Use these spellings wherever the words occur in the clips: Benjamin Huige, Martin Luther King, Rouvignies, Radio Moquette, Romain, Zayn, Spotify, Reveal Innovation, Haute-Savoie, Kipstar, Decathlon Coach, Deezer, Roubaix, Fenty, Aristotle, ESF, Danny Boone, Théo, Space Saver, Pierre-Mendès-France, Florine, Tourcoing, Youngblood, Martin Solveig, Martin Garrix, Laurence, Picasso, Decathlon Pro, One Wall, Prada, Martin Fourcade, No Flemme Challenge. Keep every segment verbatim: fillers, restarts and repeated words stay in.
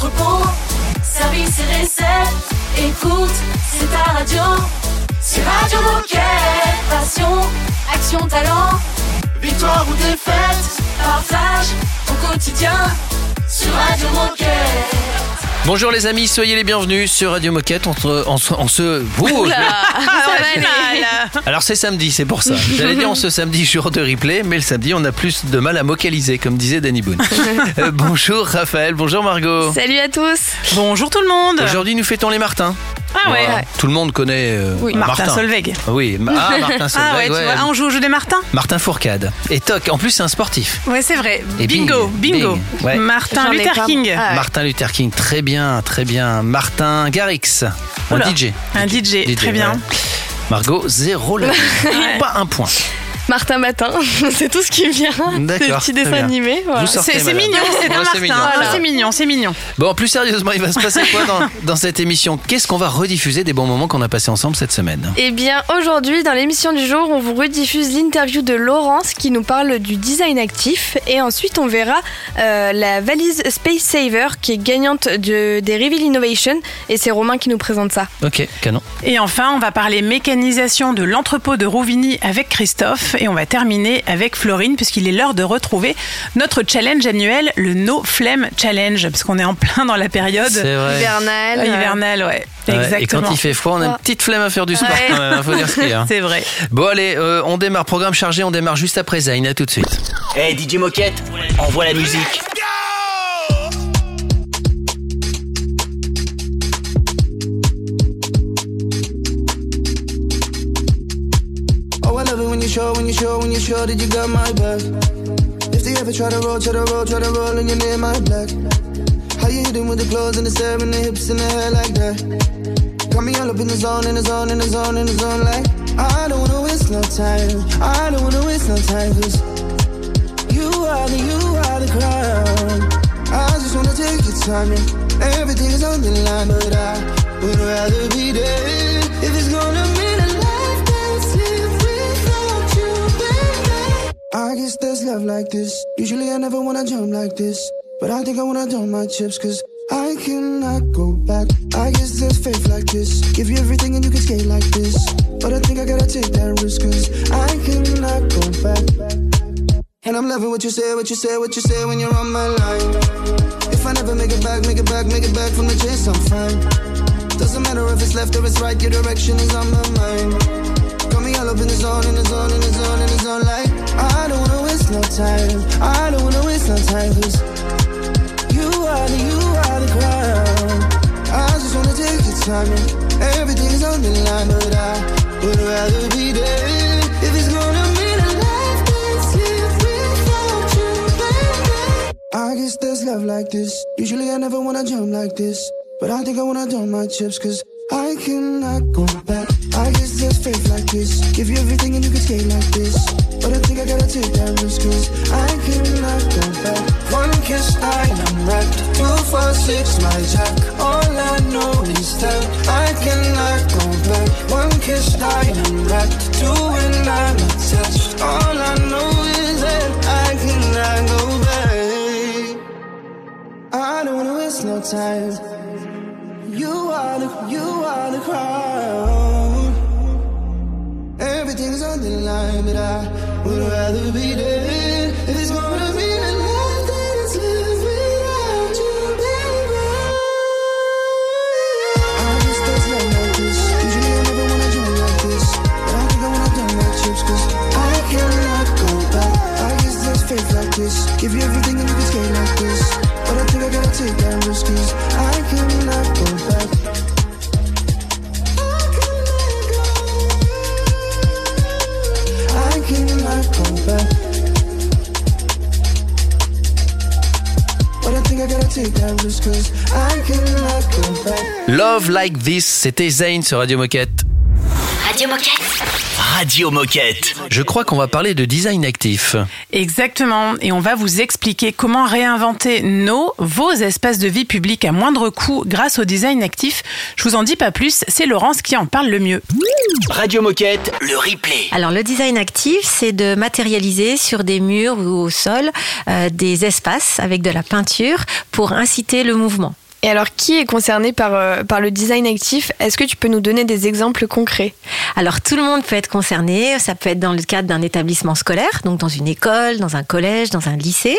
entrepôt, service et recettes. Écoute, c'est ta radio. C'est Radio Moquette. Passion, action, talent, victoire ou défaite, partage au quotidien sur Radio Moquette. Bonjour les amis, soyez les bienvenus sur Radio Moquette. On se, on se, on se... Ouh, là, je... Alors c'est samedi, c'est pour ça. J'allais dire on se samedi jour de replay, mais le samedi on a plus de mal à mocaliser, comme disait Danny Boone. euh, bonjour Raphaël, bonjour Margot. Salut à tous. Bonjour tout le monde. Aujourd'hui nous fêtons les Martins. Ah ouais. Voilà. Tout le monde connaît euh, oui. Martin. Martin Solveig. Oui, ah, Martin Solveig. Ah ouais, tu ouais. vois, ah, on joue au jeu des Martins. Martin Fourcade. Et toc, en plus c'est un sportif. Ouais, c'est vrai. Et bingo, bingo. bingo. Ouais. Martin J'en Luther King. Ah ouais. Martin Luther King, très bien, très bien. Martin Garrix, un D J. Un D J, D J très ouais. bien. Margot, zéro là. Ouais. Pas un point. Martin Matin, c'est tout ce qui vient. D'accord, c'est le petit dessin animé. Voilà. Sortez, c'est, c'est mignon, c'est d'un ouais, Martin. C'est mignon. Voilà. c'est mignon, c'est mignon. Bon, plus sérieusement, il va se passer quoi dans, dans cette émission ? Qu'est-ce qu'on va rediffuser des bons moments qu'on a passés ensemble cette semaine ? Eh bien, aujourd'hui, dans l'émission du jour, on vous rediffuse l'interview de Laurence qui nous parle du design actif. Et ensuite, on verra euh, la valise Space Saver qui est gagnante de, des Reveal Innovation. Et c'est Romain qui nous présente ça. Ok, canon. Et enfin, on va parler mécanisation de l'entrepôt de Rouvignies avec Christophe. Et on va terminer avec Florine, puisqu'il est l'heure de retrouver notre challenge annuel, le No Flemme Challenge, parce qu'on est en plein dans la période hivernale. Hivernale, ouais. ouais. Exactement. Et quand il fait froid, on a une petite flemme à faire du sport ouais. quand même, il faut dire ce qu'il y a. C'est vrai. Bon, allez, euh, on démarre, programme chargé, on démarre juste après Zayn, à tout de suite. Hey D J Moquette, envoie la musique. Sure, when you sure, when you sure that you got my back. If they ever try to roll, try to roll, try to roll, and you're near my black. How you hitting with the clothes and the stare and the hips and the hair like that? Got me all up in the zone, in the zone, in the zone, in the zone, like I don't wanna waste no time, I don't wanna waste no time, cause you are the, you are the crown. I just wanna take your time and everything is on the line, but I would rather be there if it's gonna mean a lot. I guess there's love like this. Usually I never wanna jump like this, but I think I wanna dump my chips, cause I cannot go back. I guess there's faith like this. Give you everything and you can skate like this, but I think I gotta take that risk, cause I cannot go back. And I'm loving what you say, what you say, what you say when you're on my line. If I never make it back, make it back, make it back from the chase, I'm fine. Doesn't matter if it's left or it's right, your direction is on my mind. Got me all up in the zone, in the zone, in the zone, in the zone, like I don't wanna waste no time, I don't wanna waste no time, cause you are the, you are the crown. I just wanna take your time and everything's on the line, but I would rather be there if it's gonna mean a life that's lived without you, baby. I guess there's love like this. Usually I never wanna jump like this, but I think I wanna dump my chips, cause I cannot go back. I guess there's faith like this. Give you everything and you can stay like this, but I think I gotta take that risk, cause I cannot go back. One kiss, I am wrecked. Two, four, six, my jack. All I know is that I cannot go back. One kiss, I am wrecked. Two and I'm attached. All I know is that I cannot go back. I don't wanna waste no time. You are the, you are the crown. Everything's on the line, but I would rather be dead. If it's gonna be the life that is lived without you, baby. I just don't feel like this. Usually I never wanna do like this, but I think I wanna dump my chips, cause I cannot go back. I guess there's faith like this. Give you everything and you can stay like this, but I think I gotta take that risk, cause I cannot go back. I cannot go back. But I think I gotta take that risk, cause I cannot go back. Love Like This, c'était Zayn sur Radio Moquette. Radio Moquette. Radio Moquette. Je crois qu'on va parler de design actif. Exactement, et on va vous expliquer comment réinventer nos, vos espaces de vie publics à moindre coût grâce au design actif. Je vous en dis pas plus, c'est Laurence qui en parle le mieux. Radio Moquette, le replay. Alors le design actif, c'est de matérialiser sur des murs ou au sol euh, des espaces avec de la peinture pour inciter le mouvement. Et alors, qui est concerné par, euh, par le design actif ? Est-ce que tu peux nous donner des exemples concrets ? Alors, tout le monde peut être concerné. Ça peut être dans le cadre d'un établissement scolaire, donc dans une école, dans un collège, dans un lycée,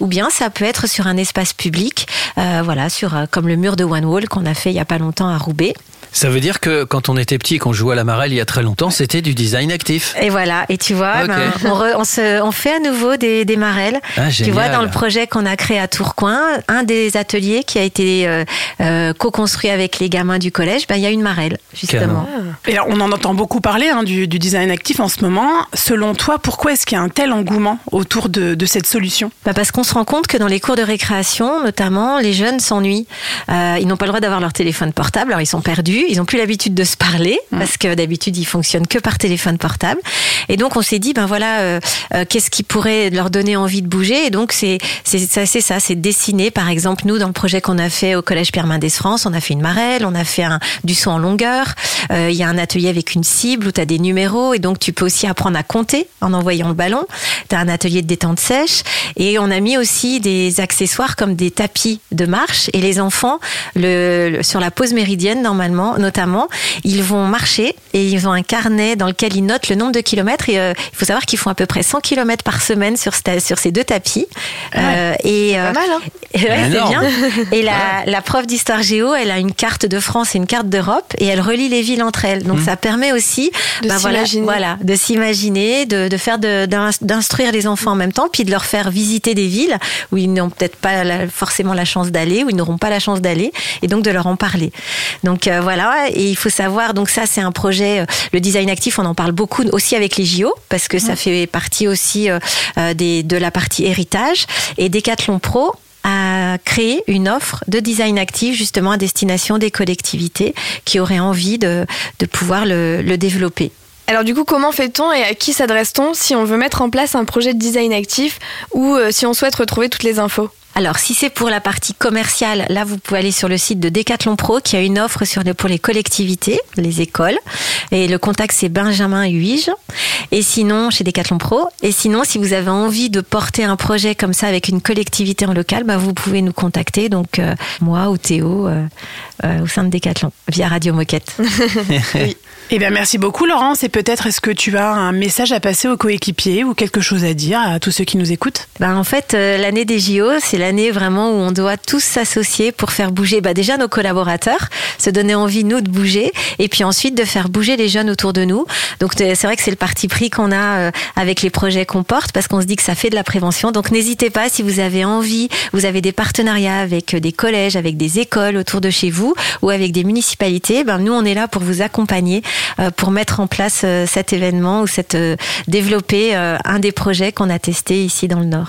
ou bien ça peut être sur un espace public, euh, voilà, sur, euh, comme le mur de One Wall qu'on a fait il n'y a pas longtemps à Roubaix. Ça veut dire que quand on était petit et qu'on jouait à la marelle il y a très longtemps, c'était du design actif. Et voilà, et tu vois, okay. ben, on, re, on, se, on fait à nouveau des, des marelles. Ah, tu vois, dans le projet qu'on a créé à Tourcoing, un des ateliers qui a été euh, euh, co-construit avec les gamins du collège, ben, y a une marelle, justement. Et on en entend beaucoup parler hein, du, du design actif en ce moment. Selon toi, pourquoi est-ce qu'il y a un tel engouement autour de, de cette solution ? Ben parce qu'on se rend compte que dans les cours de récréation, notamment, les jeunes s'ennuient. Euh, ils n'ont pas le droit d'avoir leur téléphone portable, alors ils sont perdus. Ils n'ont plus l'habitude de se parler parce que d'habitude ils fonctionnent que par téléphone portable. Et donc on s'est dit ben voilà euh, euh, qu'est-ce qui pourrait leur donner envie de bouger. Et donc c'est c'est ça c'est ça c'est dessiner par exemple nous dans le projet qu'on a fait au collège Pierre-Mendès-France, on a fait une marelle, on a fait un, du saut en longueur. Il euh, y a un atelier avec une cible où t'as des numéros et donc tu peux aussi apprendre à compter en envoyant le ballon. T'as un atelier de détente sèche et on a mis aussi des accessoires comme des tapis de marche et les enfants le, le sur la pause méridienne normalement. Notamment, ils vont marcher et ils ont un carnet dans lequel ils notent le nombre de kilomètres. Et euh, il faut savoir qu'ils font à peu près cent kilomètres par semaine sur, sta- sur ces deux tapis. Ouais, euh, et, c'est euh, pas mal, hein ? Ouais, c'est bien. Et la, ouais. la prof d'histoire géo, elle a une carte de France et une carte d'Europe et elle relie les villes entre elles. Donc mmh. ça permet aussi de bah, s'imaginer, voilà, de, s'imaginer de, de faire de, d'instruire les enfants en même temps, puis de leur faire visiter des villes où ils n'ont peut-être pas la, forcément la chance d'aller, où ils n'auront pas la chance d'aller, et donc de leur en parler. Donc euh, voilà. Et il faut savoir, donc ça c'est un projet, le design actif, on en parle beaucoup aussi avec les J O, parce que ouais. ça fait partie aussi euh, des, de la partie héritage. Et Decathlon Pro a créé une offre de design actif justement à destination des collectivités qui auraient envie de, de pouvoir le, le développer. Alors du coup, comment fait-on et à qui s'adresse-t-on si on veut mettre en place un projet de design actif ou euh, si on souhaite retrouver toutes les infos ? Alors, si c'est pour la partie commerciale, là, vous pouvez aller sur le site de Decathlon Pro qui a une offre sur le, pour les collectivités, les écoles. Et le contact, c'est Benjamin Huige. Et sinon, chez Decathlon Pro. Et sinon, si vous avez envie de porter un projet comme ça avec une collectivité en local, bah, vous pouvez nous contacter. Donc, euh, moi ou Théo, euh, euh, au sein de Decathlon, via Radio Moquette. Oui. Eh bien, merci beaucoup, Laurence. Et peut-être, est-ce que tu as un message à passer aux coéquipiers ou quelque chose à dire à tous ceux qui nous écoutent ? Ben, en fait, euh, l'année des J O, c'est la l'année vraiment où on doit tous s'associer pour faire bouger bah déjà nos collaborateurs, se donner envie nous de bouger et puis ensuite de faire bouger les jeunes autour de nous. Donc c'est vrai que c'est le parti pris qu'on a avec les projets qu'on porte parce qu'on se dit que ça fait de la prévention. Donc n'hésitez pas si vous avez envie, vous avez des partenariats avec des collèges, avec des écoles autour de chez vous ou avec des municipalités, ben nous on est là pour vous accompagner pour mettre en place cet événement ou cette développer un des projets qu'on a testé ici dans le Nord.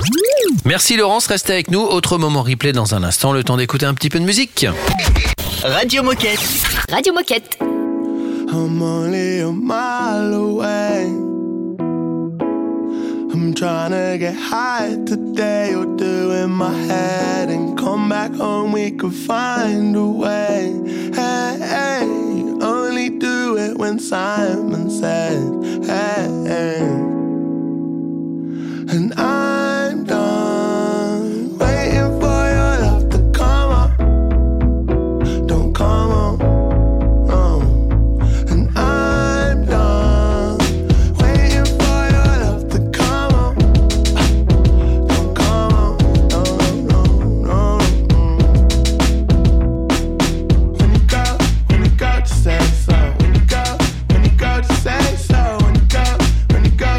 Merci Laurence, restez avec nous. Autre moment replay dans un instant, le temps d'écouter un petit peu de musique. Radio Moquette. Radio Moquette. I'm only a mile away. I'm trying to get high today. You're doing my head and come back home. We could find a way. Hey, hey, you only do it when Simon said, hey, hey. And I'm done. When you go,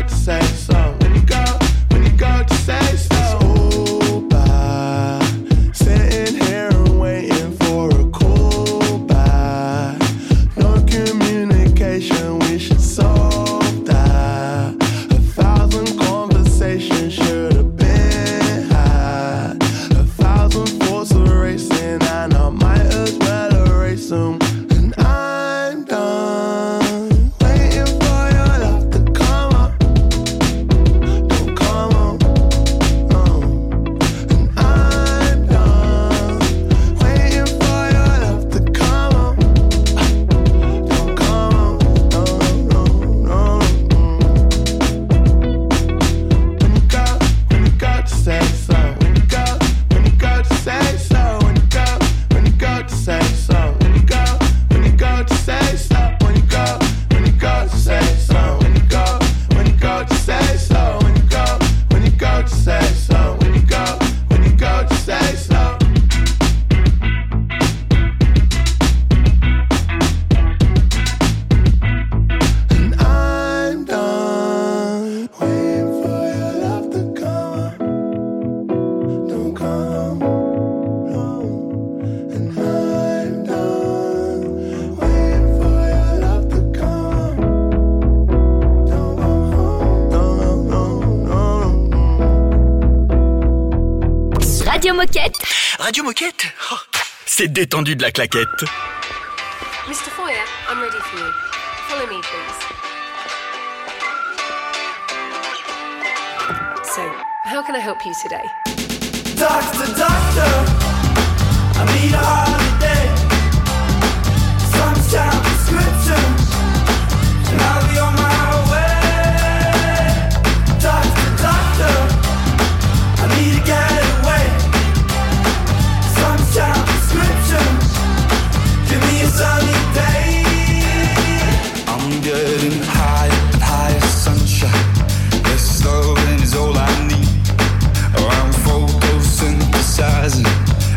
Moquette. Radio Moquette, oh, c'est détendu de la claquette. Mister Foyer, I'm ready for you. Follow me, please. So, how can I help you today? Doctor, doctor, I need a holiday. Sunshine prescription, and I'll be on my way. Doctor, doctor, I need a guy.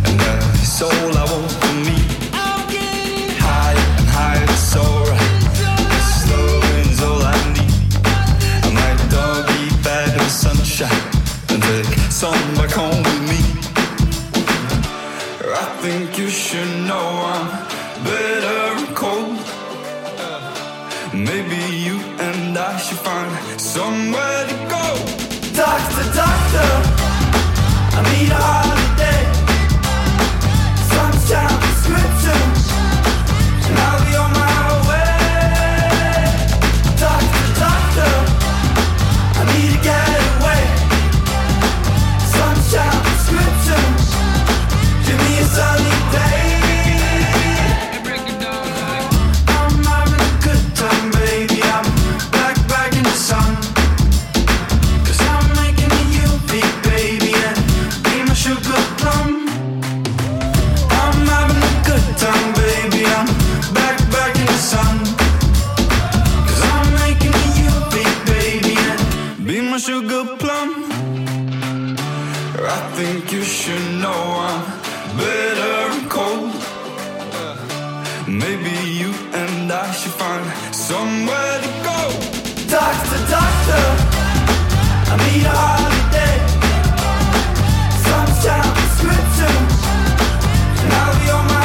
And that's all I want for me. Higher and higher, it's alright. This loving is all I need. I might dog eat bad in the sunshine and take some back home with me. I think you should know I'm bitter and cold. Maybe you and I should find somewhere to go. Doctor, doctor, I need a holiday. Down prescription, and I'll be on my way. Doctor, doctor, I need to get away. Sunshine prescription, give me a sunny day. I'm having a good time, baby. I'm back, back in the sun. Cause I'm making you big, baby, and be my sugar plum. Time, baby, I'm back, back in the sun. Cause I'm making you big, baby, and be my sugar plum. I think you should know I'm bitter and cold. Maybe you and I should find somewhere to go. Doctor, doctor, I need a holiday. Sunshine prescription, and I'll be on my.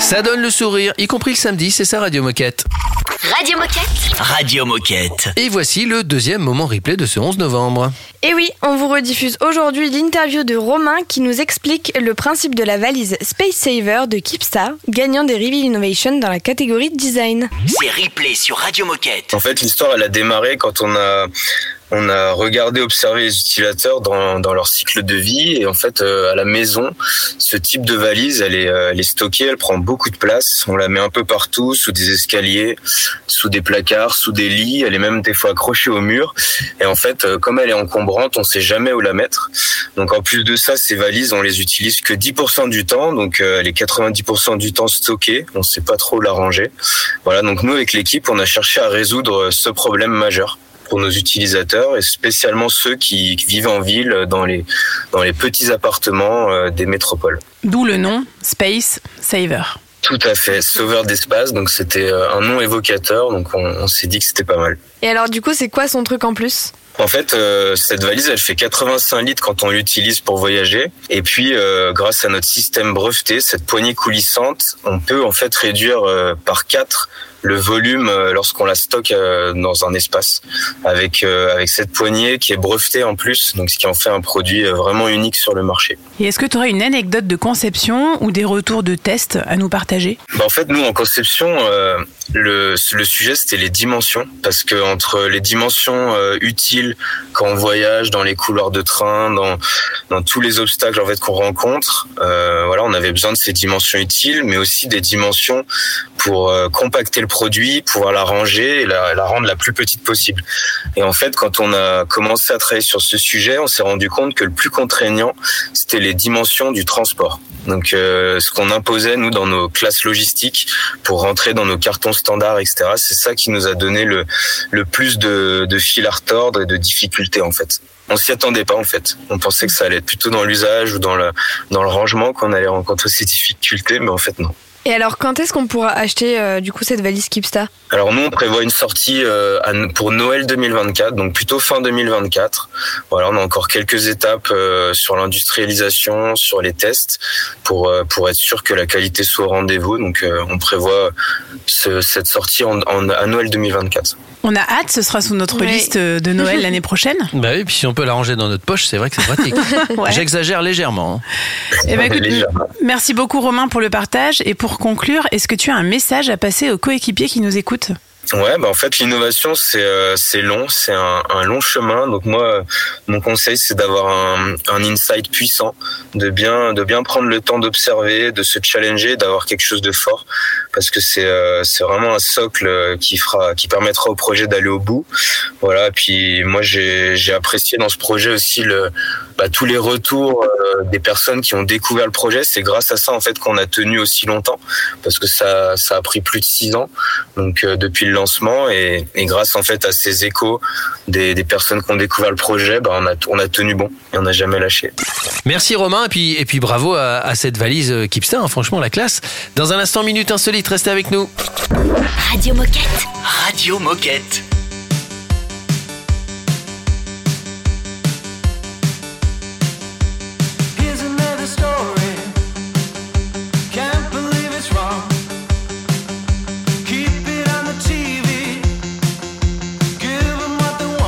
Ça donne le sourire, y compris le samedi, c'est ça Radio Moquette. Radio Moquette. Radio Moquette. Et voici le deuxième moment replay de ce onze novembre. Et oui, on vous rediffuse aujourd'hui l'interview de Romain qui nous explique le principe de la valise Space Saver de Kipstar, gagnant des Reveal Innovation dans la catégorie design. C'est replay sur Radio Moquette. En fait, l'histoire, elle a démarré quand on a... On a regardé, observé les utilisateurs dans, dans leur cycle de vie et en fait euh, à la maison, ce type de valise, elle est, euh, elle est stockée, elle prend beaucoup de place. On la met un peu partout, sous des escaliers, sous des placards, sous des lits. Elle est même des fois accrochée au mur. Et en fait, euh, comme elle est encombrante, on sait jamais où la mettre. Donc en plus de ça, ces valises, on les utilise que dix pour cent du temps. Donc euh, elle est quatre-vingt-dix pour cent du temps stockée. On sait pas trop où la ranger. Voilà. Donc nous, avec l'équipe, on a cherché à résoudre ce problème majeur pour nos utilisateurs et spécialement ceux qui vivent en ville, dans les, dans les petits appartements des métropoles. D'où le nom Space Saver. Tout à fait, sauveur d'espace, donc c'était un nom évocateur, donc on, on s'est dit que c'était pas mal. Et alors du coup, c'est quoi son truc en plus ? En fait, euh, cette valise, elle fait quatre-vingt-cinq litres quand on l'utilise pour voyager. Et puis, euh, grâce à notre système breveté, cette poignée coulissante, on peut en fait réduire euh, par quatre le volume euh, lorsqu'on la stocke euh, dans un espace. Avec euh, avec cette poignée qui est brevetée en plus, donc ce qui en fait un produit vraiment unique sur le marché. Et est-ce que tu aurais une anecdote de conception ou des retours de tests à nous partager ? Bah, en fait, nous, en conception, euh, le, le sujet, c'était les dimensions. Parce que entre les dimensions euh, utiles, quand on voyage dans les couloirs de train, dans, dans tous les obstacles en fait qu'on rencontre, euh, voilà, on avait besoin de ces dimensions utiles, mais aussi des dimensions pour euh, compacter le produit, pouvoir la ranger et la, la rendre la plus petite possible. Et en fait, quand on a commencé à travailler sur ce sujet, on s'est rendu compte que le plus contraignant, c'était les dimensions du transport. Donc, euh, ce qu'on imposait nous dans nos classes logistiques pour rentrer dans nos cartons standards, et cetera. C'est ça qui nous a donné le le plus de, de fil à retordre et de difficultés en fait. On s'y attendait pas en fait. On pensait que ça allait être plutôt dans l'usage ou dans le dans le rangement qu'on allait rencontrer ces difficultés, mais en fait non. Et alors, quand est-ce qu'on pourra acheter euh, du coup cette valise Kipstar ? Alors nous, on prévoit une sortie euh, pour Noël deux mille vingt-quatre, donc plutôt fin deux mille vingt-quatre. Voilà, on a encore quelques étapes euh, sur l'industrialisation, sur les tests, pour euh, pour être sûr que la qualité soit au rendez-vous. Donc euh, on prévoit ce, cette sortie en, en, à Noël deux mille vingt-quatre. On a hâte, ce sera sur notre oui. liste de Noël l'année prochaine. Bah oui, puis si on peut la ranger dans notre poche, c'est vrai que c'est pratique. Ouais. J'exagère légèrement. Hein. Eh ben, écoute, légèrement. Merci beaucoup Romain pour le partage et pour conclure, est-ce que tu as un message à passer aux coéquipiers qui nous écoutent ? Ouais, bah en fait l'innovation c'est euh, c'est long, c'est un, un long chemin. Donc moi euh, mon conseil c'est d'avoir un, un insight puissant, de bien de bien prendre le temps d'observer, de se challenger, d'avoir quelque chose de fort, parce que c'est euh, c'est vraiment un socle qui fera qui permettra au projet d'aller au bout. Voilà. Puis moi j'ai j'ai apprécié dans ce projet aussi le bah, tous les retours euh, des personnes qui ont découvert le projet. C'est grâce à ça en fait qu'on a tenu aussi longtemps, parce que ça ça a pris plus de six ans. Donc euh, depuis le lancement et, et grâce en fait à ces échos des, des personnes qui ont découvert le projet, bah on a on a tenu bon et on n'a jamais lâché. Merci Romain et puis et puis bravo à, à cette valise Kipstar, hein, franchement la classe. Dans un instant minute insolite, restez avec nous. Radio Moquette. Radio Moquette.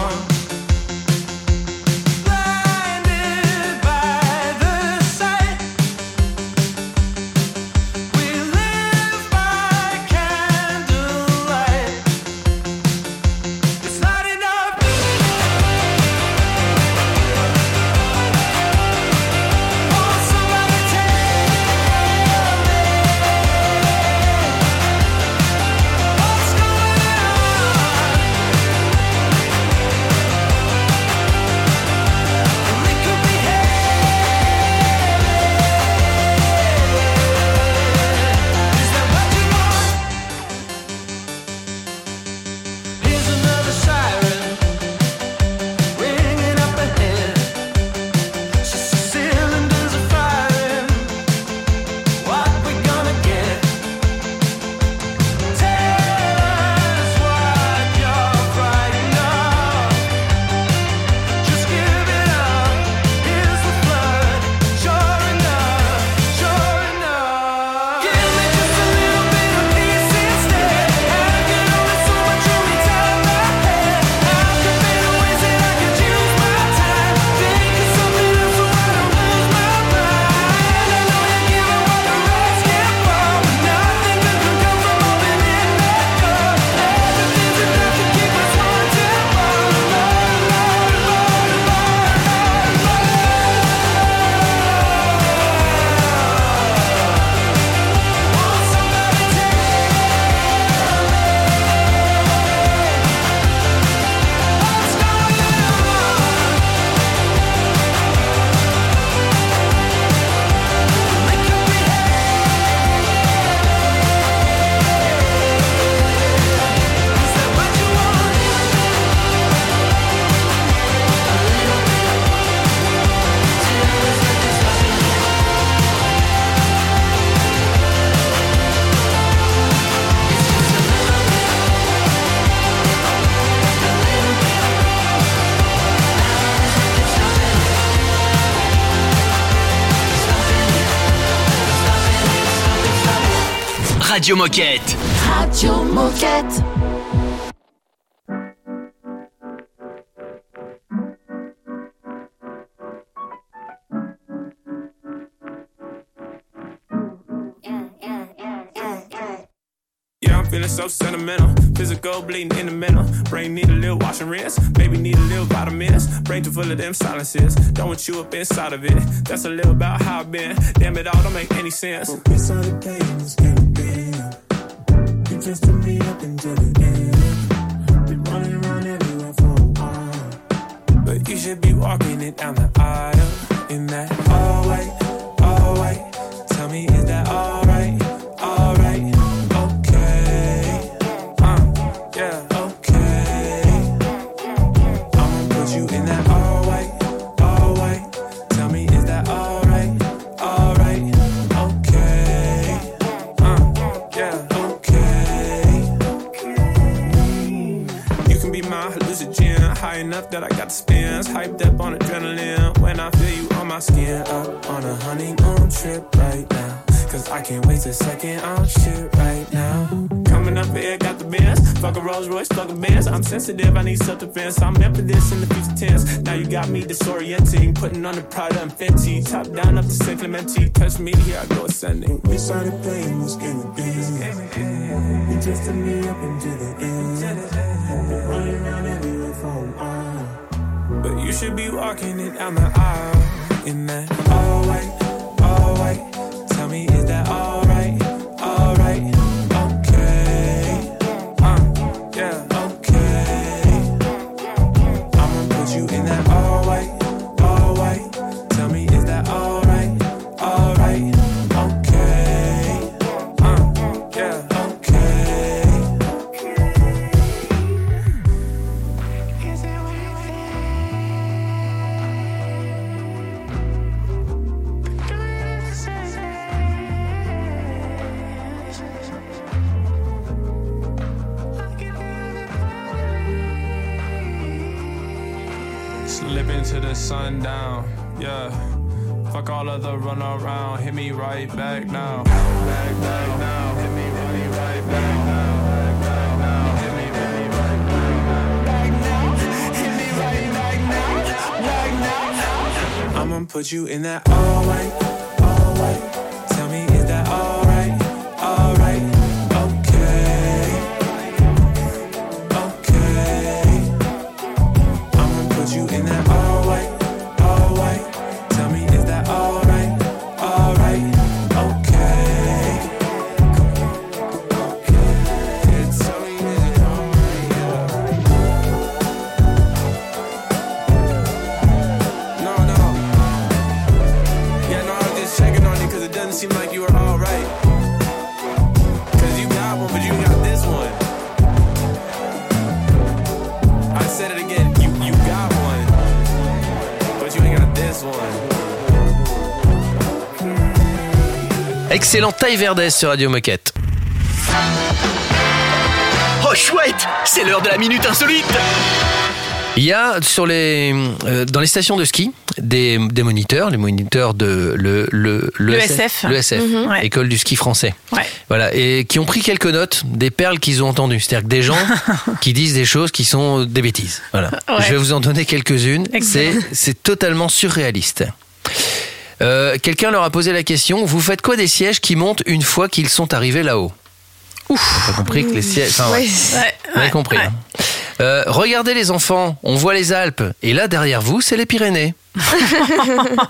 Radio Moquette. Radio Moquette. Yeah, yeah, yeah, yeah, yeah. Yeah, I'm feeling so sentimental. Physical bleeding in the middle. Brain need a little washing rinse. Baby need a little vitamins. Brain too full of them silences. Don't want you up inside of it. That's a little about how I've been. Damn it all, don't make any sense. Inside the games. Just to be up until the end. Been running around everywhere for a while, but you should be walking it down the aisle in that all white, all white. Tell me, is that all right, all right? Okay, um, yeah, okay. I'ma put you in that all white, all white. Tell me, is that all right, all right? Okay, um. I got the spins, hyped up on adrenaline. When I feel you on my skin, up on a honeymoon trip right now. Cause I can't waste a second, I'm shit right now. Coming up here, got the Benz. Fuck a Rolls Royce, fuck a Benz. I'm sensitive, I need self-defense. I'm up to this in the future tense. Now you got me disorienting, putting on the Prada and Fenty. Top down up to San Clemente. Touch me, here I go ascending. We started playing this game again. You twisted me up into the end. Been running around everywhere for a while. But you should be walking it down the aisle. In that all white, all white. Tell me, is that alright, alright, okay, uh, yeah, okay, I'ma put you in that alright, alright, tell me, is that alright, alright, okay, uh, yeah, to the sun down, yeah. Fuck all of the run around, hit me right back now. Back, back now, hit me right, right back now. Back now, hit me right, right back now. Hit me right, right now. Right now, now. I'ma put you in that all right, all right. Tell me, is that all right, all right? Excellent taille Verdès sur Radio Moquette. Oh chouette, c'est l'heure de la minute insolite. Il y a sur les, euh, dans les stations de ski des, des moniteurs, les moniteurs de le, le, le E S F, E S F, mmh, ouais. École du ski français. Ouais. Voilà, et qui ont pris quelques notes des perles qu'ils ont entendues. C'est-à-dire que des gens qui disent des choses qui sont des bêtises. Voilà. Ouais. Je vais vous en donner quelques-unes. C'est, c'est totalement surréaliste. Euh, quelqu'un leur a posé la question, vous faites quoi des sièges qui montent une fois qu'ils sont arrivés là-haut? Ouf. Vous avez compris que les sièges... Enfin, ouais. Ouais. Vous avez compris. Ouais. Hein. Euh, regardez les enfants, on voit les Alpes, et là derrière vous, c'est les Pyrénées.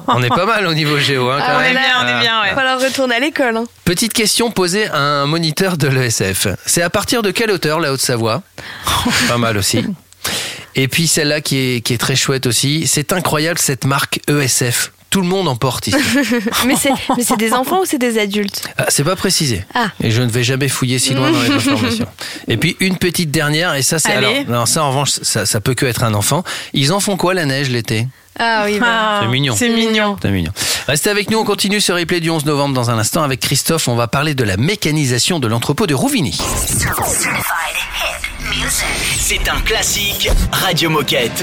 On est pas mal au niveau géo, hein, quand ah, même. On est bien, on est bien, ouais. Il va falloir retourner à l'école. Hein. Petite question posée à un moniteur de l'E S F. C'est à partir de quelle hauteur la Haute-Savoie? Pas mal aussi. Et puis celle-là qui est, qui est très chouette aussi, c'est incroyable cette marque E S F. Tout le monde en porte ici. mais, c'est, mais c'est des enfants ou c'est des adultes? Ah, c'est pas précisé. Ah. Et je ne vais jamais fouiller si loin dans les informations. Et puis une petite dernière, et ça, c'est, alors, alors ça en revanche, ça, ça peut que être un enfant. Ils en font quoi la neige l'été? Ah oui, bah. ah, c'est mignon. C'est mignon. C'est mignon. Restez avec nous, on continue ce replay du onze novembre dans un instant avec Christophe. On va parler de la mécanisation de l'entrepôt de Rouvignies. C'est un classique Radio Moquette.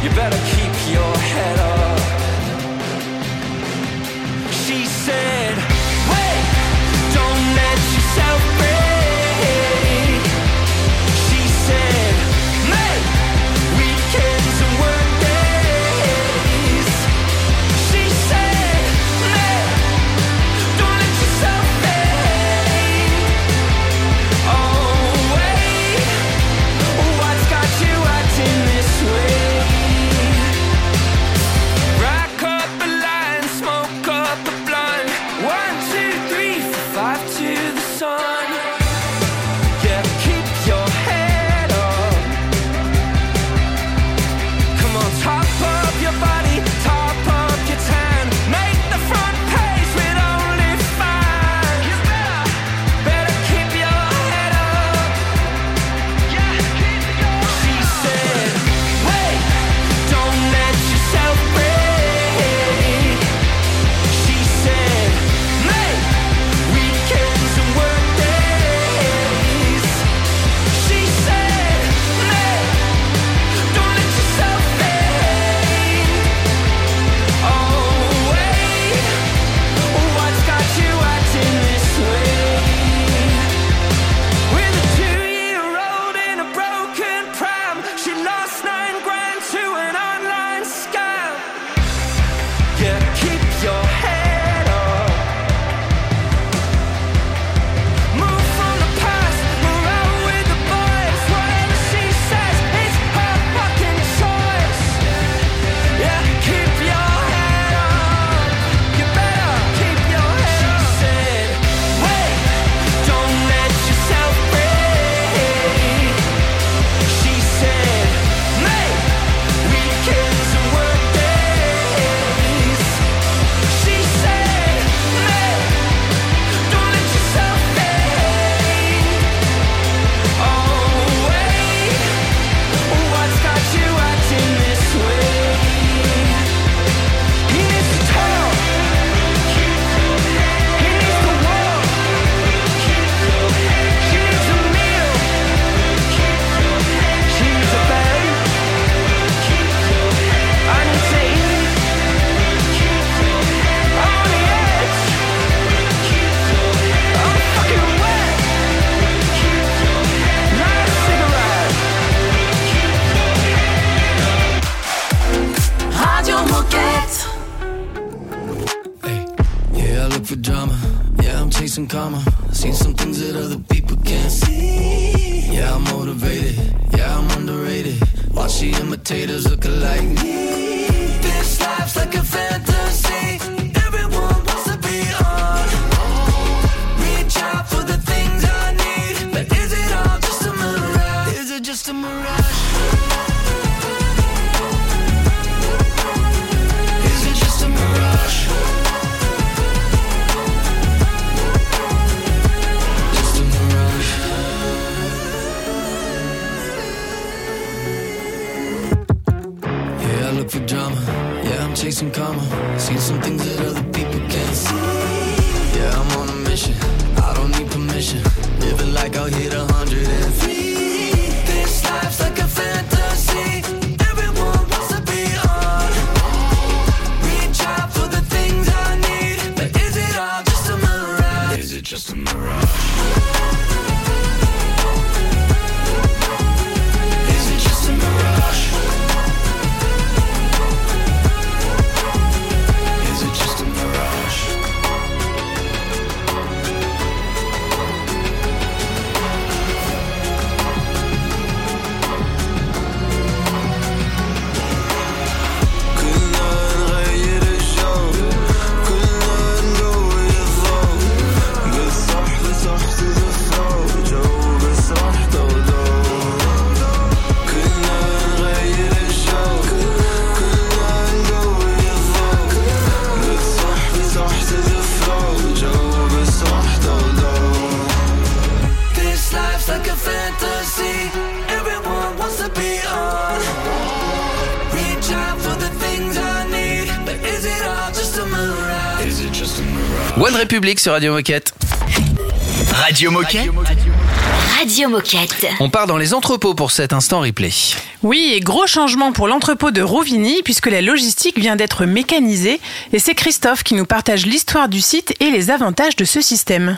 You better keep your head up. comma. Seen some things that other people can't see. Yeah, I'm motivated. Yeah, I'm underrated. Watch the imitators look alike me. This life's like a fantasy. For drama, yeah, I'm chasing karma. Seen some things that other people can't see. Yeah, I'm on a mission. I don't need permission. Living like I'll hit a hundred and three. This life's like a fantasy. Everyone wants to be on. Reach out for the things I need, but is it all just a mirage? Is it just a mirage? One République sur Radio Moquette. Radio Moquette. Radio Moquette. Radio Moquette. On part dans les entrepôts pour cet instant replay. Oui, et gros changement pour l'entrepôt de Rouvignies puisque la logistique vient d'être mécanisée et c'est Christophe qui nous partage l'histoire du site et les avantages de ce système.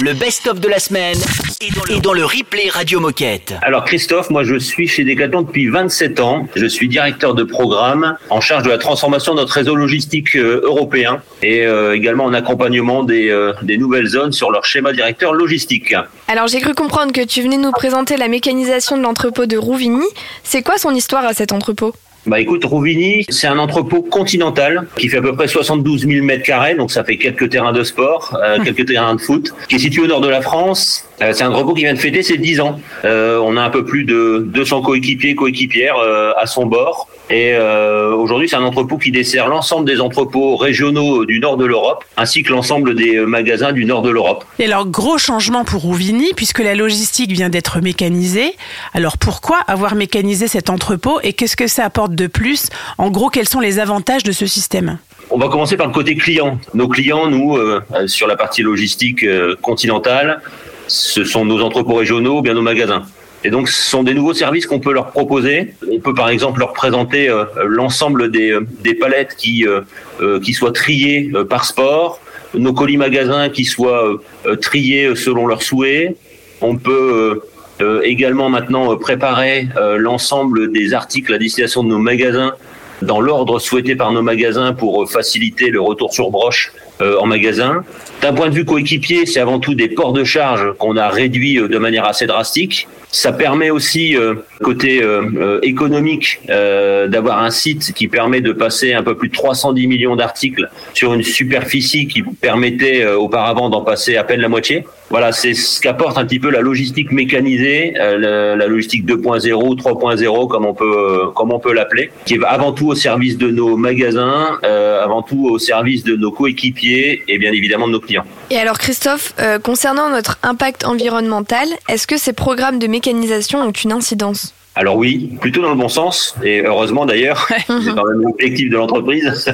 Le best-of de la semaine et dans le, et dans le replay Radio Moquette. Alors Christophe, moi je suis chez Decathlon depuis vingt-sept ans. Je suis directeur de programme en charge de la transformation de notre réseau logistique européen et euh, également en accompagnement des, euh, des nouvelles zones sur leur schéma directeur logistique. Alors j'ai cru comprendre que tu venais nous présenter la mécanisation de l'entrepôt de Rouvignies. C'est quoi son histoire à cet entrepôt ? Bah écoute, Rouvignies, c'est un entrepôt continental qui fait à peu près soixante-douze mille mètres carrés, donc ça fait quelques terrains de sport, euh, mmh. quelques terrains de foot, qui est situé au nord de la France. Euh, c'est un entrepôt qui vient de fêter ses dix ans. Euh, on a un peu plus de deux cents coéquipiers, coéquipières euh, à son bord. Et euh, aujourd'hui, c'est un entrepôt qui dessert l'ensemble des entrepôts régionaux du nord de l'Europe, ainsi que l'ensemble des magasins du nord de l'Europe. Et alors, gros changement pour Rouvignies, puisque la logistique vient d'être mécanisée. Alors, pourquoi avoir mécanisé cet entrepôt et qu'est-ce que ça apporte de plus ? En gros, quels sont les avantages de ce système ? On va commencer par le côté client. Nos clients, nous, euh, sur la partie logistique euh, continentale, ce sont nos entrepôts régionaux, bien nos magasins. Et donc, ce sont des nouveaux services qu'on peut leur proposer. On peut, par exemple, leur présenter euh, l'ensemble des, des palettes qui, euh, qui soient triées euh, par sport, nos colis magasins qui soient euh, triés selon leurs souhaits. On peut euh, euh, également maintenant préparer euh, l'ensemble des articles à destination de nos magasins dans l'ordre souhaité par nos magasins pour faciliter le retour sur broche euh, en magasin. D'un point de vue coéquipier, c'est avant tout des ports de charge qu'on a réduits de manière assez drastique. Ça permet aussi, euh, côté euh, économique, euh, d'avoir un site qui permet de passer un peu plus de trois cent dix millions d'articles sur une superficie qui permettait euh, auparavant d'en passer à peine la moitié. Voilà, c'est ce qu'apporte un petit peu la logistique mécanisée, euh, la, la logistique deux point zéro, trois point zéro, comme on peut, euh, comme on peut l'appeler, qui est avant tout au service de nos magasins, euh, avant tout au service de nos coéquipiers et bien évidemment de nos clients. Et alors Christophe, euh, concernant notre impact environnemental, est-ce que ces programmes de mécanisation Mécanisation ont une incidence ? Alors oui, plutôt dans le bon sens, et heureusement d'ailleurs, c'est quand même l'objectif de l'entreprise.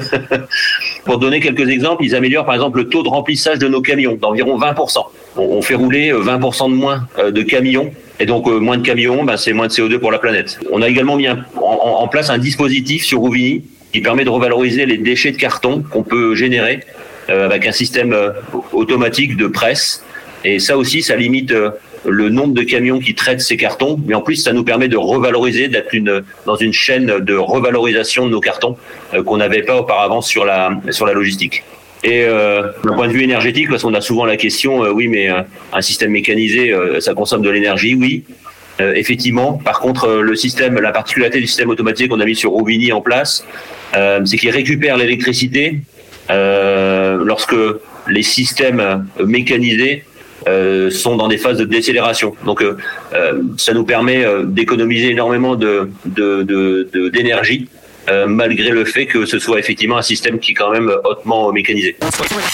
Pour donner quelques exemples, ils améliorent par exemple le taux de remplissage de nos camions d'environ vingt pour cent. On fait rouler vingt pour cent de moins de camions, et donc moins de camions, ben, c'est moins de C O deux pour la planète. On a également mis un, en, en place un dispositif sur Rouvignies qui permet de revaloriser les déchets de carton qu'on peut générer euh, avec un système euh, automatique de presse, et ça aussi, ça limite... Euh, le nombre de camions qui traitent ces cartons, mais en plus ça nous permet de revaloriser, d'être une, dans une chaîne de revalorisation de nos cartons euh, qu'on n'avait pas auparavant sur la, sur la logistique. Et euh, d'un point de vue énergétique, parce qu'on a souvent la question, euh, oui, mais euh, un système mécanisé, euh, ça consomme de l'énergie, oui. Euh, effectivement, par contre, euh, le système, la particularité du système automatisé qu'on a mis sur Rouvignies en place, euh, c'est qu'il récupère l'électricité euh, lorsque les systèmes mécanisés euh, sont dans des phases de décélération. Donc, euh, euh, ça nous permet euh, d'économiser énormément de, de, de, de, d'énergie. Euh, malgré le fait que ce soit effectivement un système qui est quand même hautement mécanisé.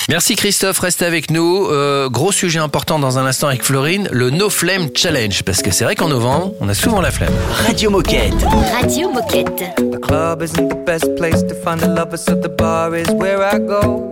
Merci Christophe, reste avec nous. Euh, gros sujet important dans un instant avec Florine, le No Flemme Challenge, parce que c'est vrai qu'en novembre, on a souvent la flemme. Radio Moquette. Radio Moquette. The club isn't the best place to find the lovers, so the bar is where I go.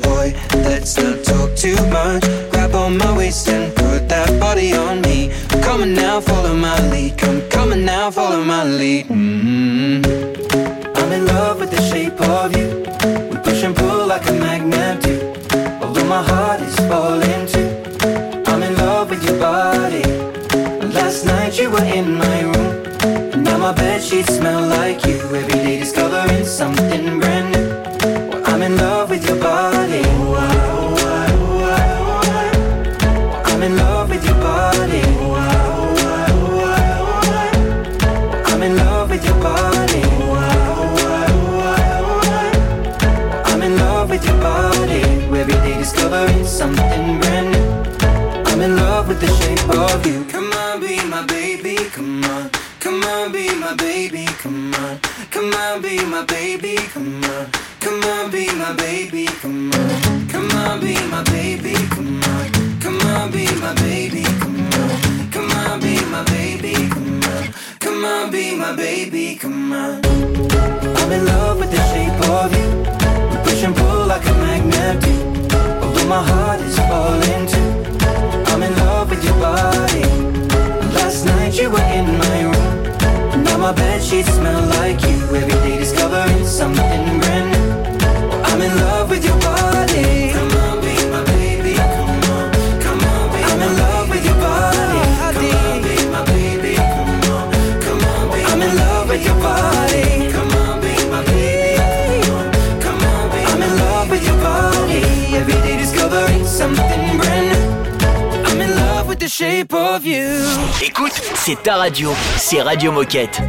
boy, let's not talk too much. Grab on my waist and put that body on me. Come on now, follow my lead. Come, come on now, follow my lead. Mm-hmm. I'm in love with the shape of you. We push and pull like a magnet do. Although my heart is falling too, I'm in love with your body. Last night you were in my room, and now my bedsheets smell like you. Every day discovering something brand new. Well, I'm in love with your body. Oh, I, oh, I, oh, I, oh, I. Well, I'm in love with your body. Oh, I, oh, I, oh, I, oh, I. Well, I'm in love with your body. Oh, I, oh, I, oh, I, oh, I. Well, I'm in love with your body. Every day discovering something brand new. I'm in love with the shape of you. Baby, come on, come on, be my baby, come on, come on, be my baby, come on, come on, be my baby, come on, come on, be my baby, come on, come on, be my baby, come on, come on, be my baby, come on. I'm in love with the shape of you. We push and pull like a magnet do. Although my heart is falling too, I'm in love with your body. Last night you were in my room. Now my bedsheets smell like you. Every day discovering something brand new. Well, I'm in love with your body. Come on, be my baby. Come on, come on, be I'm my in love baby. With your body. Come on, be my baby. Come on, come on, be I'm my in love baby. With your body. Come on, be my baby. Come on, come on, be I'm my in love baby. With your body. Every day discovering something brand new. The shape of you. Écoute, c'est ta radio, c'est Radio Moquette.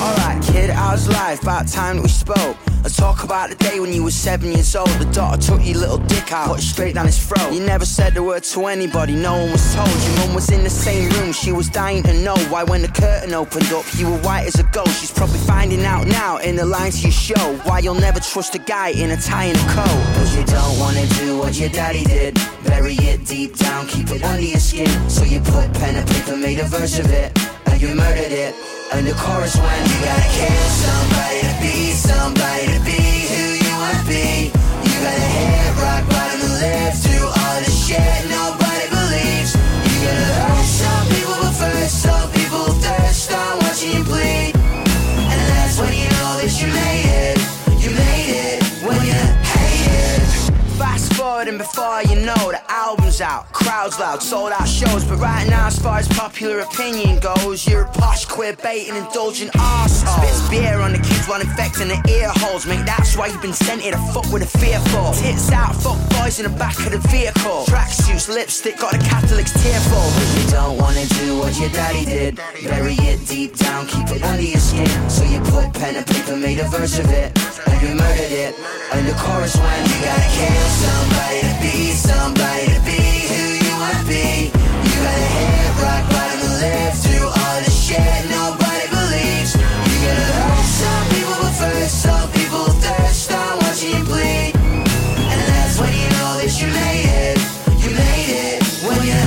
Alright, kid, how's life? About time that we spoke. I talk about the day when you were seven years old. The daughter took your little dick out, put it straight down his throat. You never said a word to anybody, no one was told. Your mum was in the same room, she was dying to know why when the curtain opened up you were white as a ghost. She's probably finding out now in the lines to your show why you'll never trust a guy in a tie and a coat. Cause you don't wanna do what your daddy did, bury it deep down, keep it under your skin. So you put pen and paper, made a verse of it, and you murdered it. And the chorus went, you gotta kill somebody to be somebody to be who you wanna be. You gotta hit rock bottom and live through all the shit nobody believes. You gotta hurt some people, but first some people thirst, start watching you bleed. And that's when you know that you made it. You made it when you hate it. Fast forward and before you know the album's out. Crowds loud, sold out shows, but right now as far as popular opinion goes, you're a posh, queer-baiting, indulgent arsehole. Spits beer on the kids while infecting their ear holes. Mate, that's why you've been sent here to fuck with a fearful. Tits out, fuck boys in the back of the vehicle. Tracksuits, lipstick, got the Catholics tearful. Cause you don't wanna do what your daddy did, bury it deep down, keep it under your skin. So you put pen and paper, made a verse of it, and you murdered it. And the chorus went, you gotta kill somebody to be somebody to be who you wanna be. You gotta hit rock bottom and live through all the shit nobody believes. You gotta hurt some people, but first some people thirst, start watching you bleed. And that's when you know that you made it. You made it when you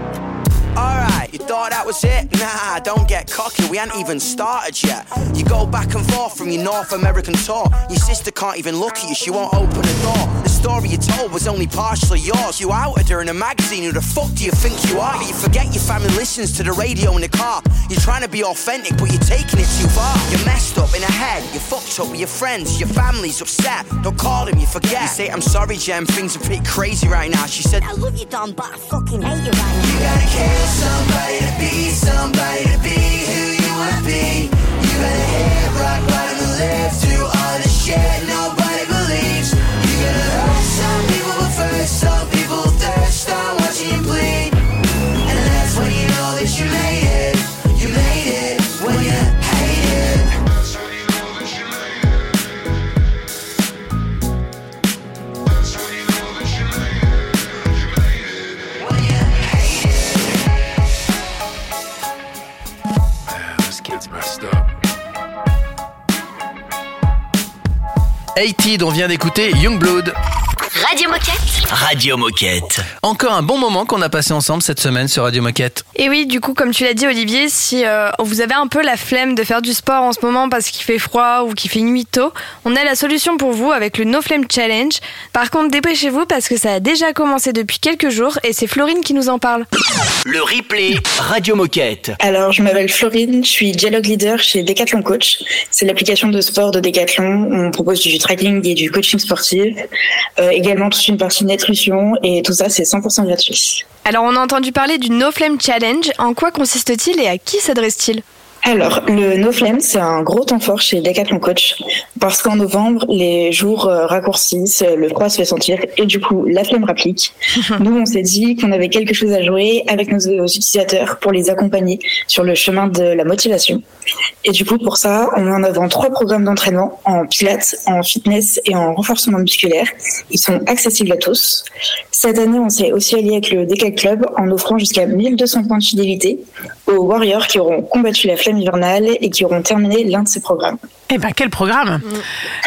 hate it. Alright, you thought that was it? Nah, don't get cocky, we ain't even started yet. You go back and forth from your North American tour. Your sister can't even look at you, she won't open the door. The story you told was only partially yours. You outed her in a magazine, who the fuck do you think you are? But you forget your family listens to the radio in the car. You're trying to be authentic, but you're taking it too far. You're messed up in the head, you're fucked up with your friends. Your family's upset, don't call them, you forget. You say, I'm sorry, Jem, things are pretty crazy right now. She said, I love you, Don, but I fucking hate you right now. You gotta kill somebody to be somebody to be who you wanna be. You gotta hit rock bottom and live through all the shit nobody believes. You gotta hurt some people, but first some people thirst, start watching you bleed. And that's when you know that you made it. You made it when you hate it. That's when you know that you made it. That's when you know that you made it. You made it when you hate it. Man, this kid's messed up. Hated, on vient d'écouter Youngblood. Radio Moquette. Radio Moquette. Encore un bon moment qu'on a passé ensemble cette semaine sur Radio Moquette. Et oui, du coup, comme tu l'as dit, Olivier, si euh, vous avez un peu la flemme de faire du sport en ce moment parce qu'il fait froid ou qu'il fait nuit tôt, on a la solution pour vous avec le No Flemme Challenge. Par contre, dépêchez-vous parce que ça a déjà commencé depuis quelques jours et c'est Florine qui nous en parle. Le replay Radio Moquette. Alors, je m'appelle Florine, je suis dialogue leader chez Decathlon Coach. C'est l'application de sport de Decathlon. On propose du tracking et du coaching sportif. Euh, également toute une partie nutrition et tout ça, c'est cent pour cent gratuit. Alors, on a entendu parler du No Flemme Challenge. En quoi consiste-t-il et à qui s'adresse-t-il ? Alors, le No Flemme, c'est un gros temps fort chez Decathlon Coach parce qu'en novembre, les jours raccourcissent, le froid se fait sentir et du coup, la flemme rapplique. Nous, on s'est dit qu'on avait quelque chose à jouer avec nos utilisateurs pour les accompagner sur le chemin de la motivation. Et du coup, pour ça, on met en avant trois programmes d'entraînement en pilates, en fitness et en renforcement musculaire. Ils sont accessibles à tous. Cette année, on s'est aussi allié avec le Decathlon Club en offrant jusqu'à mille deux cents points de fidélité aux warriors qui auront combattu la flemme hivernale et qui auront terminé l'un de ces programmes. Eh ben quel programme !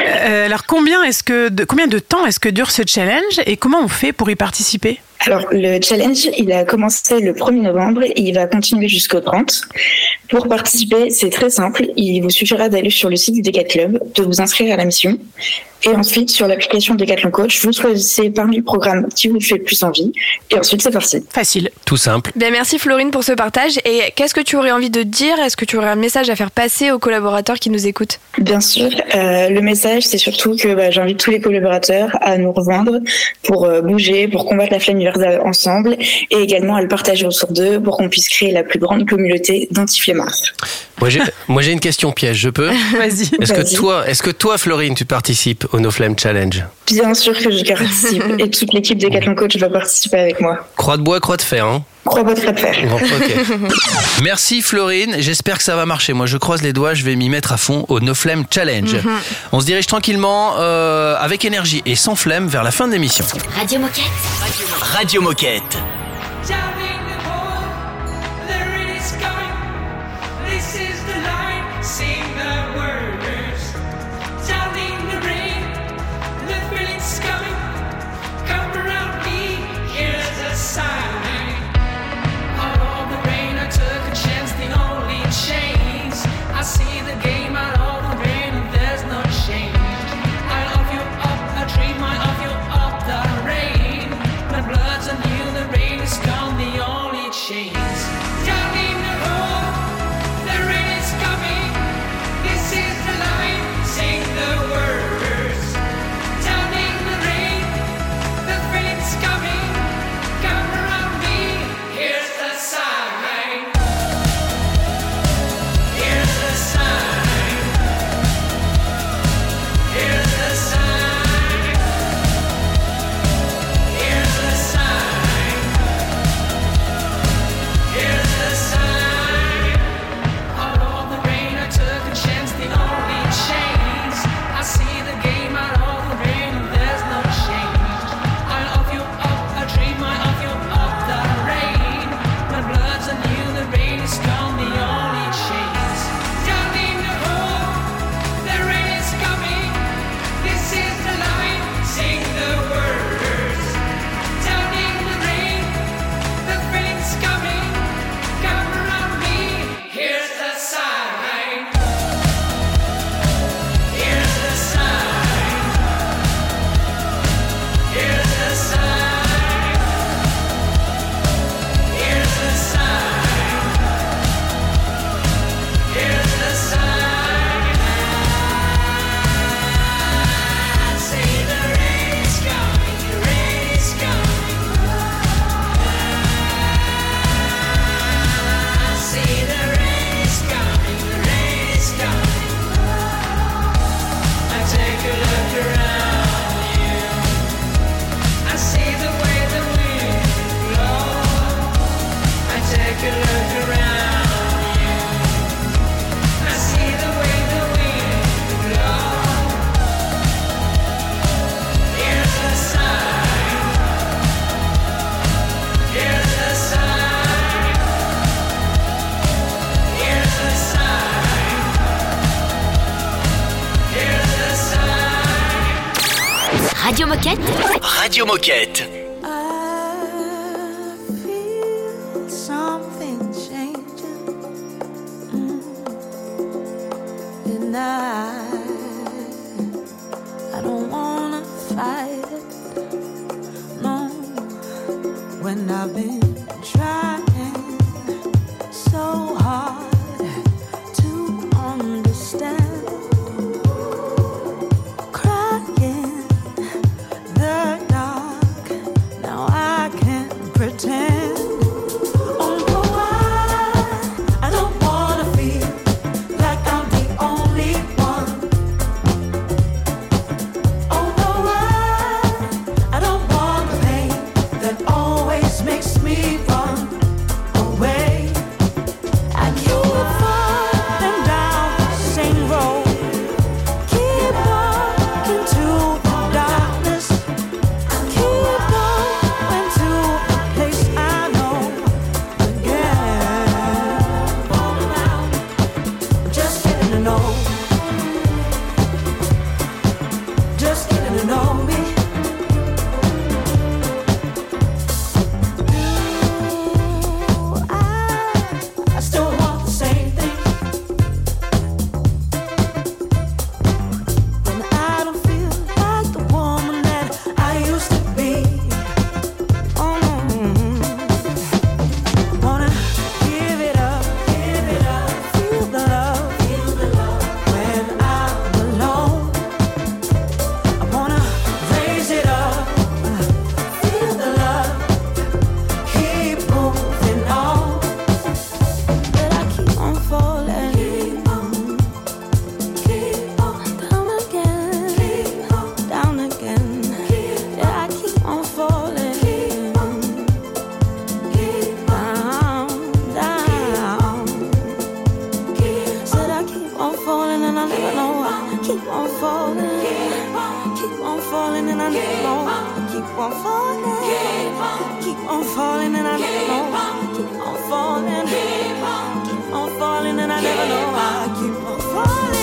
euh, Alors combien est-ce que de, combien de temps est-ce que dure ce challenge et comment on fait pour y participer ? Alors le challenge, il a commencé le premier novembre et il va continuer jusqu'au trente. Pour participer, c'est très simple. Il vous suffira d'aller sur le site du Decathlon Club, de vous inscrire à la mission. Et ensuite, sur l'application Decathlon Coach, vous choisissez parmi le programme qui vous fait le plus envie. Et ensuite, c'est parti. Facile, tout simple. Bien, merci Florine pour ce partage. Et qu'est-ce que tu aurais envie de dire ? Est-ce que tu aurais un message à faire passer aux collaborateurs qui nous écoutent ? Bien sûr. Euh, le message, c'est surtout que bah, j'invite tous les collaborateurs à nous rejoindre pour euh, bouger, pour combattre la flemme hivernale ensemble et également à le partager autour d'eux pour qu'on puisse créer la plus grande communauté d'anti-flemmards. Moi j'ai, moi j'ai une question piège, je peux ? Vas-y. Est-ce vas-y. que toi, est-ce que toi, Florine, tu participes au No Flemme Challenge ? Bien sûr que je participe, et toute l'équipe des Decathlon Coach va participer avec moi. Croix de bois, croix de fer, hein ? Croix de bois, croix de fer. Bon, okay. Merci Florine, j'espère que ça va marcher. Moi je croise les doigts, je vais m'y mettre à fond au No Flemme Challenge. Mm-hmm. On se dirige tranquillement, euh, avec énergie et sans flemme, vers la fin de l'émission. Radio Moquette. Radio Moquette. Radio Moquette. Radio Moquette. I feel something changing mm. and I, I don't wanna fight it, no, when I've been trying so hard to understand. Love. on falling and I never know why. Keep on falling, keep on falling and I never know why. Keep on falling, keep on falling and I never know why. Keep on falling, keep on falling and I never know why. Keep on falling.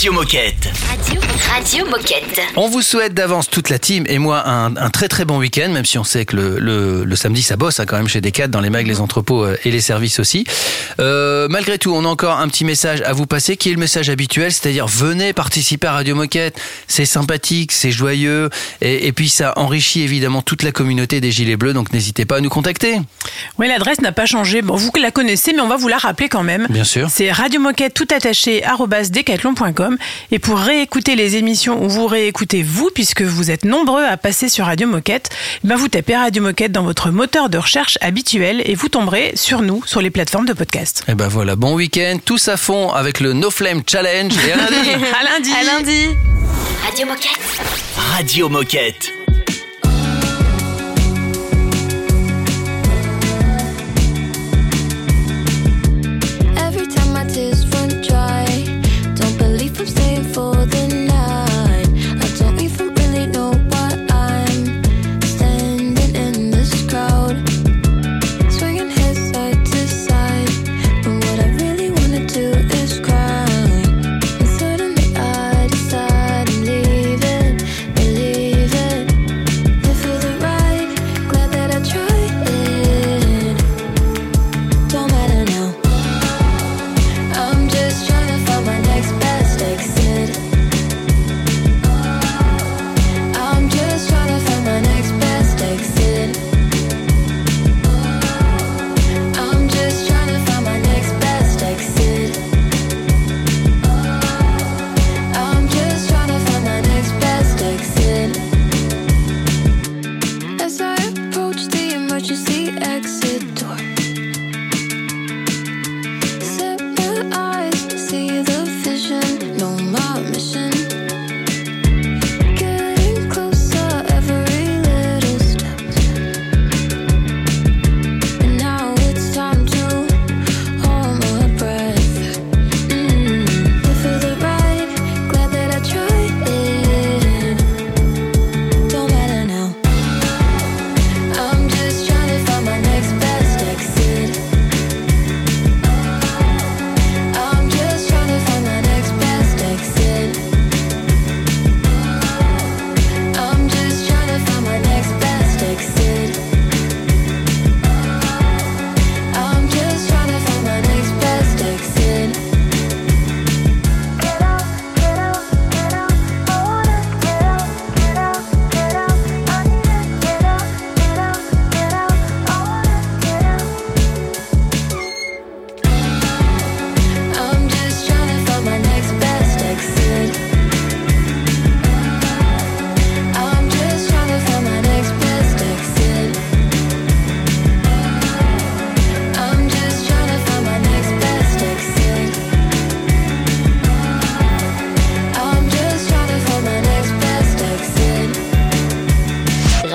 Radio Moquette. Radio, Radio Moquette. On vous souhaite d'avance, toute la team et moi, un, un très très bon week-end, même si on sait que le, le, le samedi ça bosse hein, quand même chez Decathlon, dans les mags, les entrepôts euh, et les services aussi. Euh, malgré tout, on a encore un petit message à vous passer qui est le message habituel, c'est-à-dire venez participer à Radio Moquette. C'est sympathique, c'est joyeux et, et puis ça enrichit évidemment toute la communauté des Gilets Bleus, donc n'hésitez pas à nous contacter. Oui, l'adresse n'a pas changé. Bon, vous la connaissez, mais on va vous la rappeler quand même. Bien sûr. C'est Radio Moquette tout attaché arobase decathlon point com. Et pour réécouter les émissions ou vous réécoutez vous, puisque vous êtes nombreux à passer sur Radio Moquette, ben vous tapez Radio Moquette dans votre moteur de recherche habituel et vous tomberez sur nous, sur les plateformes de podcast. Et ben voilà, bon week-end, tous à fond avec le No Flemme Challenge. Et à lundi. À lundi. À lundi. Radio Moquette. Radio Moquette. Radio Moquette.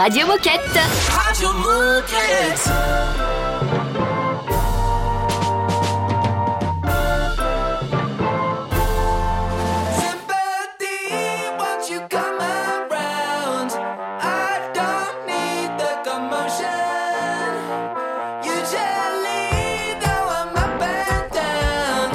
Radio Moquette. Sympathy, once you come around, I don't need the commotion. Usually, though, I'm up and down.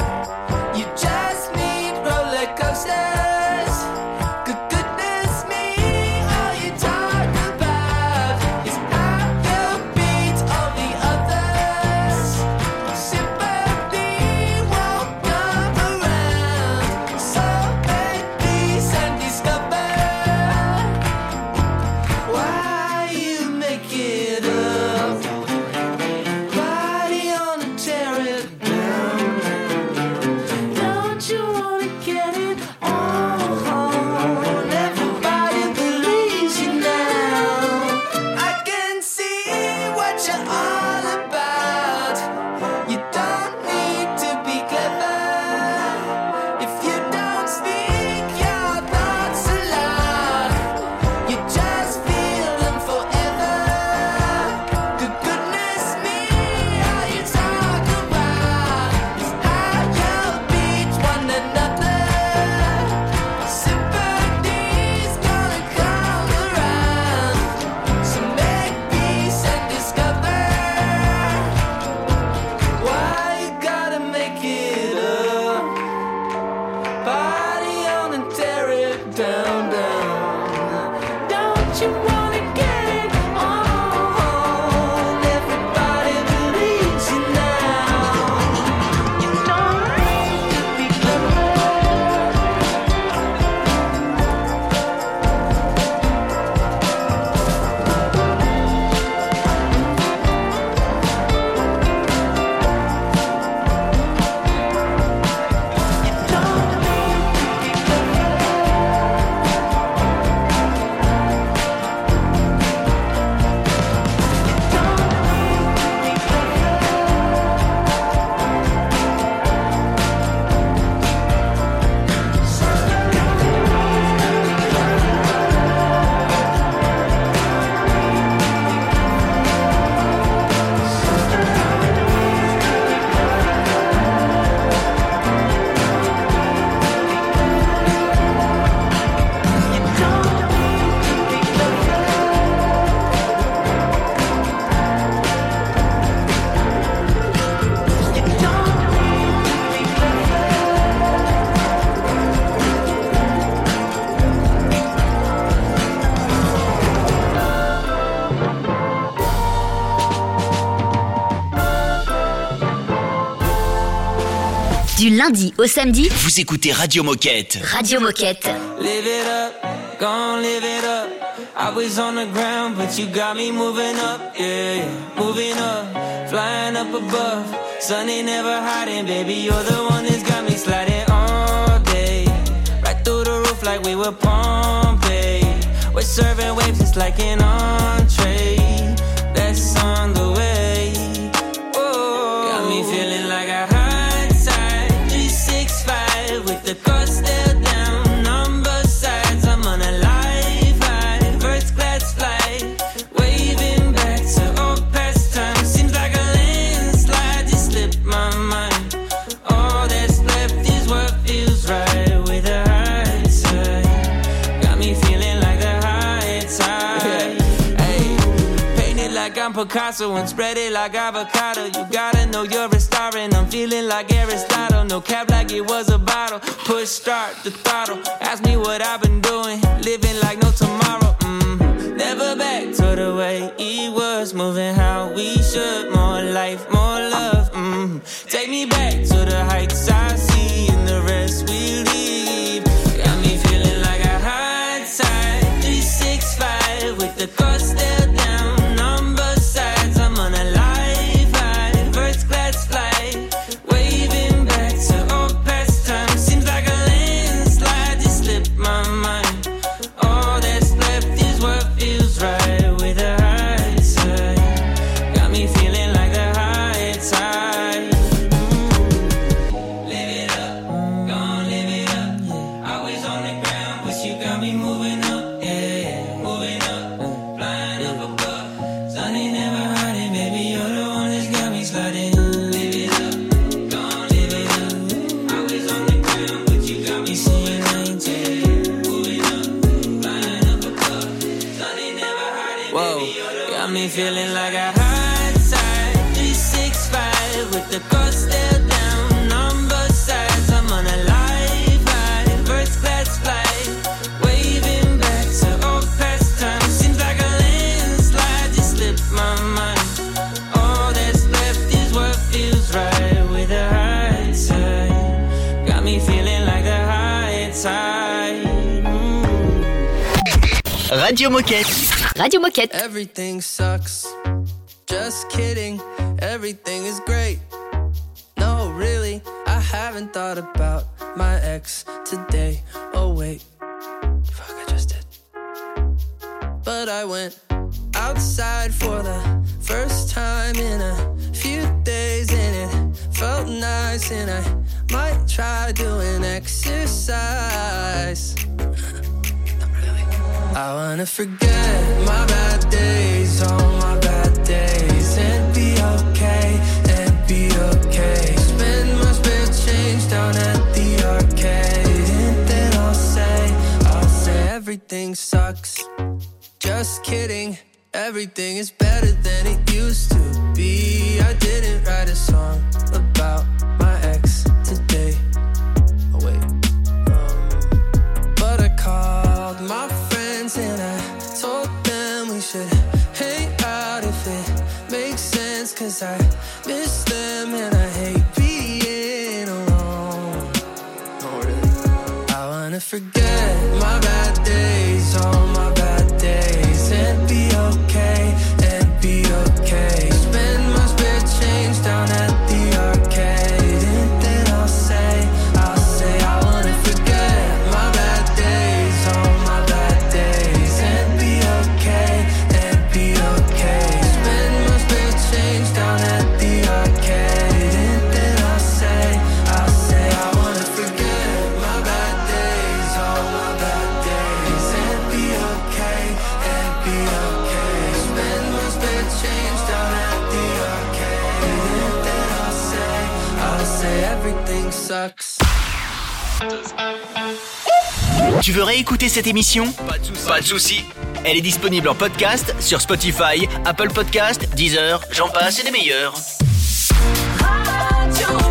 Du lundi au samedi, vous écoutez Radio Moquette. Radio Moquette. Live it up, gone live it up. I was on the ground, but you got me moving up, yeah. Moving up, flying up above. Sun ain't never hiding, baby. You're the one that's got me sliding all day. Right through the roof like we were Pompeii. We're serving waves, it's like an entree. That's on the way. Oh, got me feeling like a hot side. three six five with the cost still down. Number sides, I'm on a live high. First class flight, waving back to old past time. Seems like a landslide just slipped my mind. All that's left is what feels right with a high side. Got me feeling like a high tide. I'm Picasso and spread it like avocado. You gotta know you're a star and I'm feeling like Aristotle. No cap like it was a bottle. Push start the throttle. Ask me what I've been doing. Living like no tomorrow. Mm. Never back to the way it was. Moving how we should. More life, more love. Mm. Take me back to the heights I see and the rest we leave. Got me feeling like a high tide. three six five with the cost still down. Radio Moquette. Radio Moquette. Everything sucks. Just kidding. Everything is great. No, really, I haven't thought about my ex today. Oh, wait. Fuck, I just did. But I went outside for the first time in a few days, and it felt nice, and I might try doing exercise. I wanna forget my bad days, all my bad days, and be okay, and be okay. Spend my spare change down at the arcade, and then I'll say, I'll say everything sucks. Just kidding, everything is better than it used to be. I didn't write a song about my ex today. Oh wait, um, but I called my friend. And I told them we should hang out if it makes sense, cause I miss them and I hate being alone. No, really. I wanna forget my bad days, all my bad days, and be okay, and be okay. Spend my spare change down at the arcade, and then I'll say, I'll say I wanna forget my bad days, all my bad. Sucks. Tu veux réécouter cette émission ? Pas de soucis. Pas de soucis. Elle est disponible en podcast sur Spotify, Apple Podcast, Deezer, j'en passe et des meilleurs. Radio.